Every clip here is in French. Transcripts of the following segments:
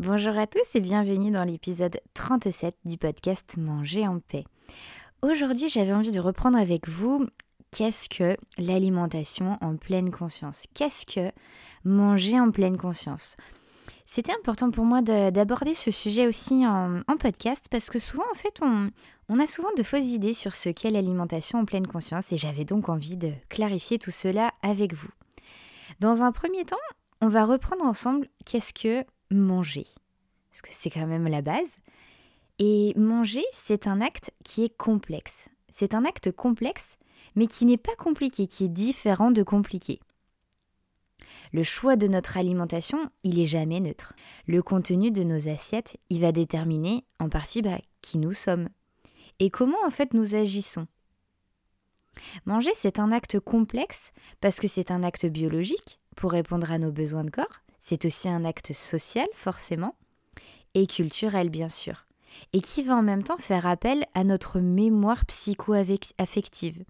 Bonjour à tous et bienvenue dans l'épisode 37 du podcast Manger en Paix. Aujourd'hui, j'avais envie de reprendre avec vous qu'est-ce que l'alimentation en pleine conscience ? Qu'est-ce que manger en pleine conscience ? C'était important pour moi d'aborder ce sujet aussi en podcast parce que souvent, en fait, on a souvent de fausses idées sur ce qu'est l'alimentation en pleine conscience et j'avais donc envie de clarifier tout cela avec vous. Dans un premier temps, on va reprendre ensemble qu'est-ce que manger, parce que c'est quand même la base. Et manger, c'est un acte qui est complexe. C'est un acte complexe mais qui n'est pas compliqué, qui est différent de compliqué. Le choix de notre alimentation, il n'est jamais neutre. Le contenu de nos assiettes, il va déterminer en partie qui nous sommes et comment en fait nous agissons. Manger, c'est un acte complexe parce que c'est un acte biologique pour répondre à nos besoins de corps. C'est aussi un acte social forcément et culturel bien sûr et qui va en même temps faire appel à notre mémoire psycho-affective,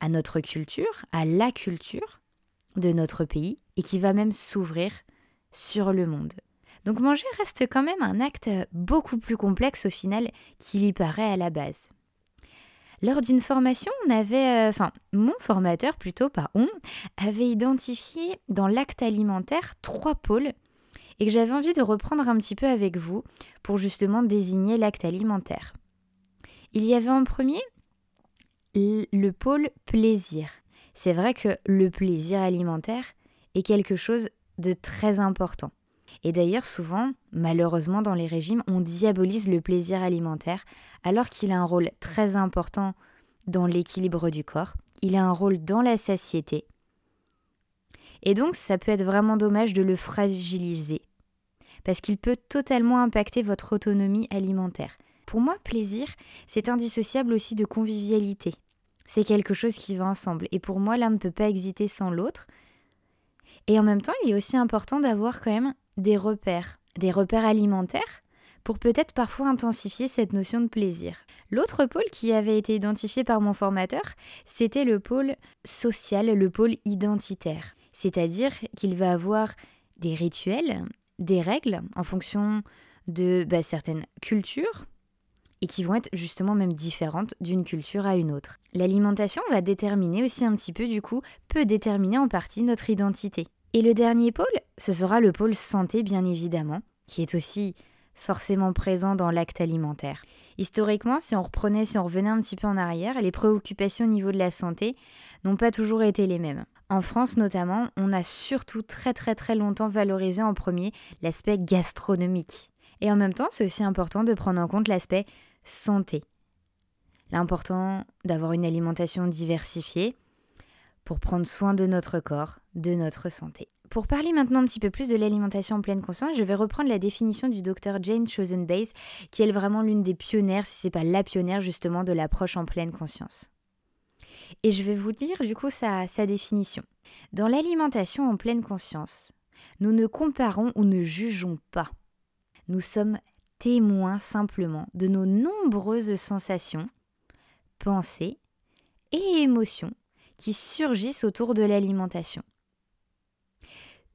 à notre culture, à la culture de notre pays et qui va même s'ouvrir sur le monde. Donc manger reste quand même un acte beaucoup plus complexe au final qu'il y paraît à la base. Lors d'une formation, mon formateur avait identifié dans l'acte alimentaire 3 pôles et que j'avais envie de reprendre un petit peu avec vous pour justement désigner l'acte alimentaire. Il y avait en premier le pôle plaisir. C'est vrai que le plaisir alimentaire est quelque chose de très important. Et d'ailleurs souvent, malheureusement dans les régimes, on diabolise le plaisir alimentaire alors qu'il a un rôle très important dans l'équilibre du corps, il a un rôle dans la satiété. Et donc ça peut être vraiment dommage de le fragiliser parce qu'il peut totalement impacter votre autonomie alimentaire. Pour moi, plaisir, c'est indissociable aussi de convivialité. C'est quelque chose qui va ensemble. Et pour moi, l'un ne peut pas exister sans l'autre. Et en même temps, il est aussi important d'avoir quand même des repères alimentaires pour peut-être parfois intensifier cette notion de plaisir. L'autre pôle qui avait été identifié par mon formateur, c'était le pôle social, le pôle identitaire. C'est-à-dire qu'il va avoir des rituels, des règles en fonction de certaines cultures, et qui vont être justement même différentes d'une culture à une autre. L'alimentation va déterminer aussi un petit peu du coup, peut déterminer en partie notre identité. Et le dernier pôle, ce sera le pôle santé bien évidemment, qui est aussi forcément présent dans l'acte alimentaire. Historiquement, si on revenait un petit peu en arrière, les préoccupations au niveau de la santé n'ont pas toujours été les mêmes. En France notamment, on a surtout très très très longtemps valorisé en premier l'aspect gastronomique. Et en même temps, c'est aussi important de prendre en compte l'aspect santé. L'important d'avoir une alimentation diversifiée pour prendre soin de notre corps, de notre santé. Pour parler maintenant un petit peu plus de l'alimentation en pleine conscience, je vais reprendre la définition du docteur Jane Chosen-Bays, qui est vraiment l'une des pionnières, si ce n'est pas la pionnière justement, de l'approche en pleine conscience. Et je vais vous lire du coup sa définition. Dans l'alimentation en pleine conscience, nous ne comparons ou ne jugeons pas. Nous sommes témoins simplement de nos nombreuses sensations, pensées et émotions qui surgissent autour de l'alimentation.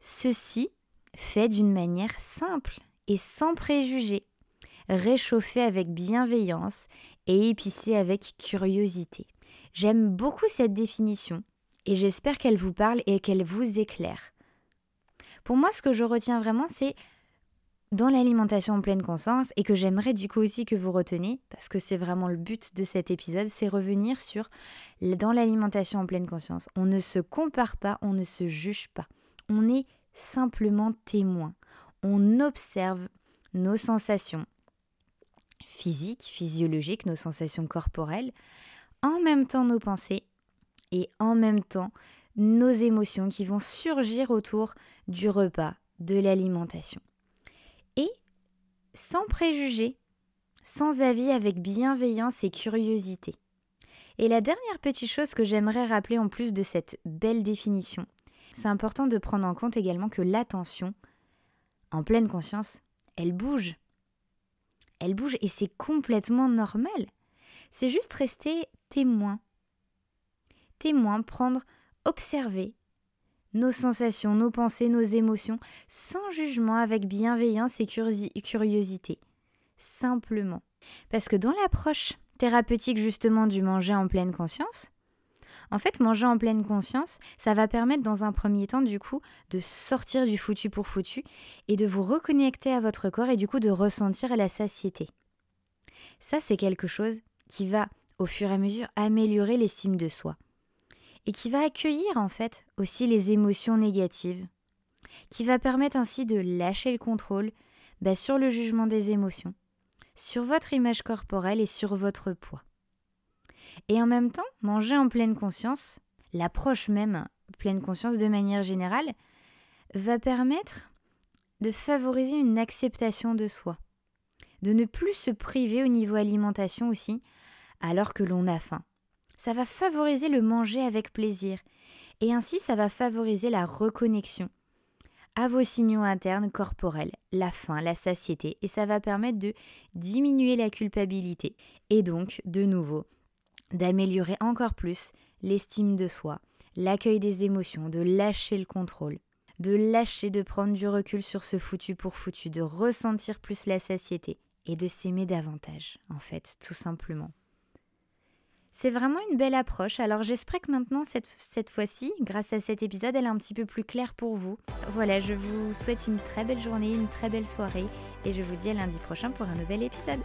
Ceci fait d'une manière simple et sans préjugés, réchauffé avec bienveillance et épicé avec curiosité. J'aime beaucoup cette définition et j'espère qu'elle vous parle et qu'elle vous éclaire. Pour moi, ce que je retiens vraiment, c'est dans l'alimentation en pleine conscience, et que j'aimerais du coup aussi que vous reteniez, parce que c'est vraiment le but de cet épisode, c'est revenir sur dans l'alimentation en pleine conscience. On ne se compare pas, on ne se juge pas. On est simplement témoin. On observe nos sensations physiques, physiologiques, nos sensations corporelles, en même temps nos pensées et en même temps nos émotions qui vont surgir autour du repas, de l'alimentation. Et sans préjugés, sans avis, avec bienveillance et curiosité. Et la dernière petite chose que j'aimerais rappeler en plus de cette belle définition, c'est important de prendre en compte également que l'attention, en pleine conscience, elle bouge. Elle bouge et c'est complètement normal. C'est juste rester témoin. Témoin, prendre, observer nos sensations, nos pensées, nos émotions, sans jugement, avec bienveillance et curiosité. Simplement. Parce que dans l'approche thérapeutique justement du manger en pleine conscience, en fait, manger en pleine conscience, ça va permettre dans un premier temps du coup de sortir du foutu pour foutu et de vous reconnecter à votre corps et du coup de ressentir la satiété. Ça, c'est quelque chose qui va au fur et à mesure améliorer l'estime de soi et qui va accueillir en fait aussi les émotions négatives, qui va permettre ainsi de lâcher le contrôle sur le jugement des émotions, sur votre image corporelle et sur votre poids. Et en même temps, manger en pleine conscience, l'approche même pleine conscience de manière générale, va permettre de favoriser une acceptation de soi, de ne plus se priver au niveau alimentation aussi, alors que l'on a faim. Ça va favoriser le manger avec plaisir, et ainsi ça va favoriser la reconnexion à vos signaux internes corporels, la faim, la satiété, et ça va permettre de diminuer la culpabilité, et donc, de nouveau, d'améliorer encore plus l'estime de soi, l'accueil des émotions, de lâcher le contrôle, de lâcher, de prendre du recul sur ce foutu pour foutu, de ressentir plus la satiété et de s'aimer davantage, en fait, tout simplement. C'est vraiment une belle approche, alors j'espère que maintenant, cette fois-ci, grâce à cet épisode, elle est un petit peu plus claire pour vous. Voilà, je vous souhaite une très belle journée, une très belle soirée et je vous dis à lundi prochain pour un nouvel épisode.